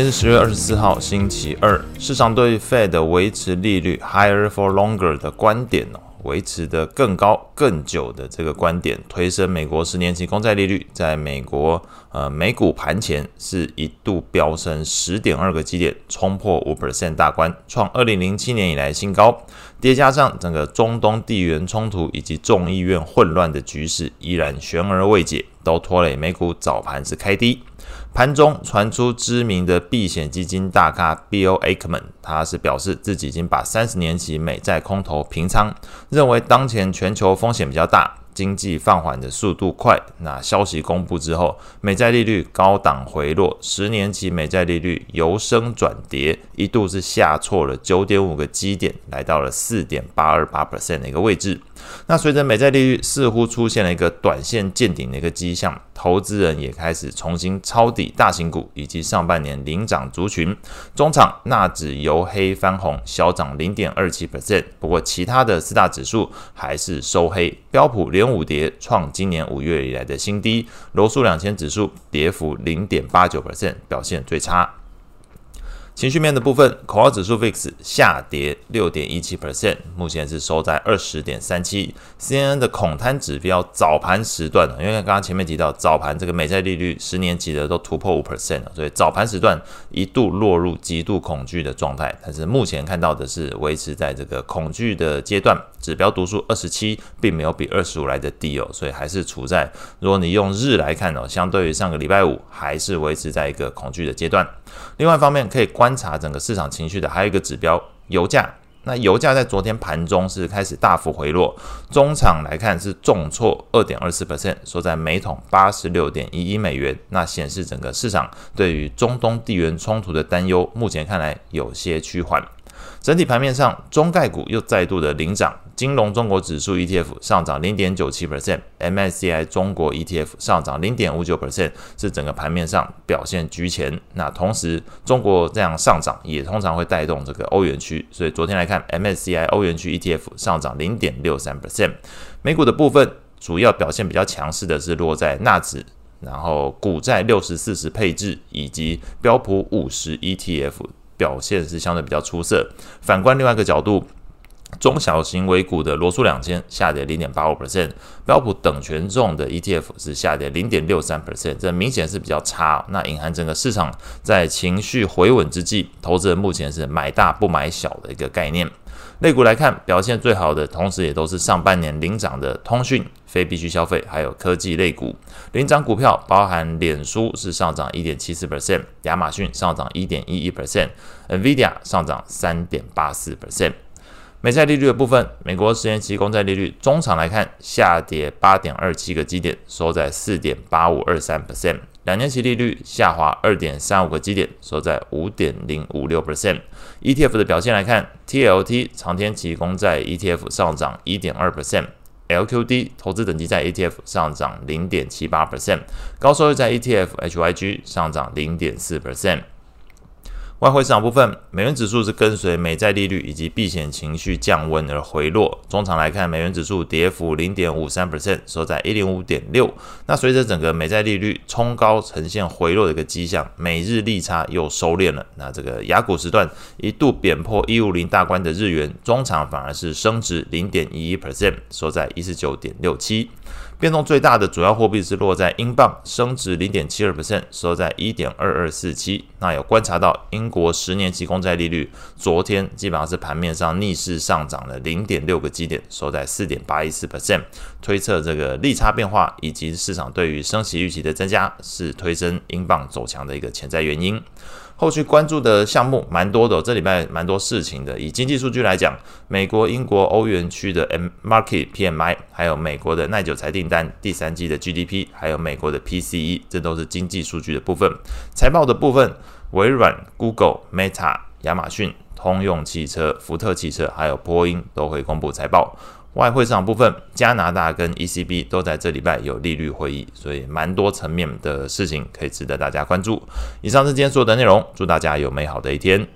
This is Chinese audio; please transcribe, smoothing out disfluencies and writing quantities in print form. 今天是10月24号，星期二。市场对 Fed 维持利率 higher for longer 的观点维持的更高更久的这个观点，推升美国10年期公债利率在美国美股盘前是一度飙升 10.2 个基点，冲破 5% 大关，创2007年以来新高。叠加上整个中东地缘冲突以及众议院混乱的局势依然悬而未解，都拖累美股早盘是开低。盘中传出知名的避险基金大咖 Bill Ackman， 他是表示自己已经把30年期美债空头平仓，认为当前全球风险比较大，经济放缓的速度快，那消息公布之后，美债利率高档回落，10年期美债利率由升转跌，一度是下挫了 9.5 个基点，来到了 4.828% 的一个位置。那随着美债利率似乎出现了一个短线见顶的一个迹象，投资人也开始重新抄底大型股以及上半年领涨族群，中场纳指由黑翻红，小涨 0.27%， 不过其他的四大指数还是收黑，标普连五跌，创今年5月以来的新低，罗素2000指数跌幅 0.89%， 表现最差。情绪面的部分，恐慌指数 VIX 下跌 6.17%， 目前是收在 20.37。 CNN 的恐贪指标早盘时段，因为刚刚前面提到早盘这个美债利率10年期的都突破 5%， 所以早盘时段一度落入极度恐惧的状态，但是目前看到的是维持在这个恐惧的阶段，指标读数27并没有比25来的低所以还是处在，如果你用日来看相对于上个礼拜五还是维持在一个恐惧的阶段。另外一方面可以观察整个市场情绪的还有一个指标油价，那油价在昨天盘中是开始大幅回落，中场来看是重挫 2.24%， 收在每桶 86.11 美元，那显示整个市场对于中东地缘冲突的担忧目前看来有些趋缓。整体盘面上，中概股又再度的领涨，金融中国指数 ETF 上涨 0.97%， MSCI 中国 ETF 上涨 0.59%， 是整个盘面上表现居前。那同时，中国这样上涨也通常会带动这个欧元区，所以昨天来看 MSCI 欧元区 ETF 上涨 0.63%。 美股的部分主要表现比较强势的是落在纳指，然后股债 60-40 配置以及标普50 ETF，表现是相对比较出色。反观另外一个角度，中小型微股的罗素2000下跌 0.85%， 标普等权重的 ETF 是下跌 0.63%， 这明显是比较差那隐含整个市场在情绪回稳之际，投资人目前是买大不买小的一个概念。类股来看，表现最好的同时也都是上半年领涨的通讯、非必需消费还有科技类股。领涨股票包含脸书是上涨 1.74%， 亚马逊上涨 1.11%， NVIDIA 上涨 3.84%。美债利率的部分，美国10年期公债利率中场来看下跌 8.27 个基点，收在 4.8523%， 2年期利率下滑 2.35 个基点，收在 5.056%。 ETF 的表现来看， TLT 长天期公债 ETF 上涨 1.2%， LQD 投资等级债 ETF 上涨 0.78%， 高收益债 ETF HYG 上涨 0.4%。外汇市场部分，美元指数是跟随美债利率以及避险情绪降温而回落。中场来看，美元指数跌幅 0.53%， 收在 105.6。 那随着整个美债利率冲高呈现回落的一个迹象，美日利差又收敛了。那这个雅股时段一度贬破150大关的日元，中场反而是升值 0.11%， 收在 149.67。 变动最大的主要货币是落在英镑，升值 0.72%， 收在 1.2247。 那有观察到英国10年期公债利率昨天基本上是盘面上逆势上涨了 0.6 个基点，收在 4.814%， 推测这个利差变化以及市场对于升息预期的增加是推升英镑走强的一个潜在原因。后续关注的项目蛮多的，这礼拜蛮多事情的。以经济数据来讲，美国、英国、欧元区的 Markit PMI， 还有美国的耐久财订单、第三季的 GDP， 还有美国的 PCE， 这都是经济数据的部分。财报的部分，微软、Google、Meta、亚马逊、通用汽车、福特汽车，还有波音都会公布财报。外汇市场部分，加拿大跟 ECB 都在这礼拜有利率会议，所以蛮多层面的事情可以值得大家关注。以上是今天所有的内容，祝大家有美好的一天。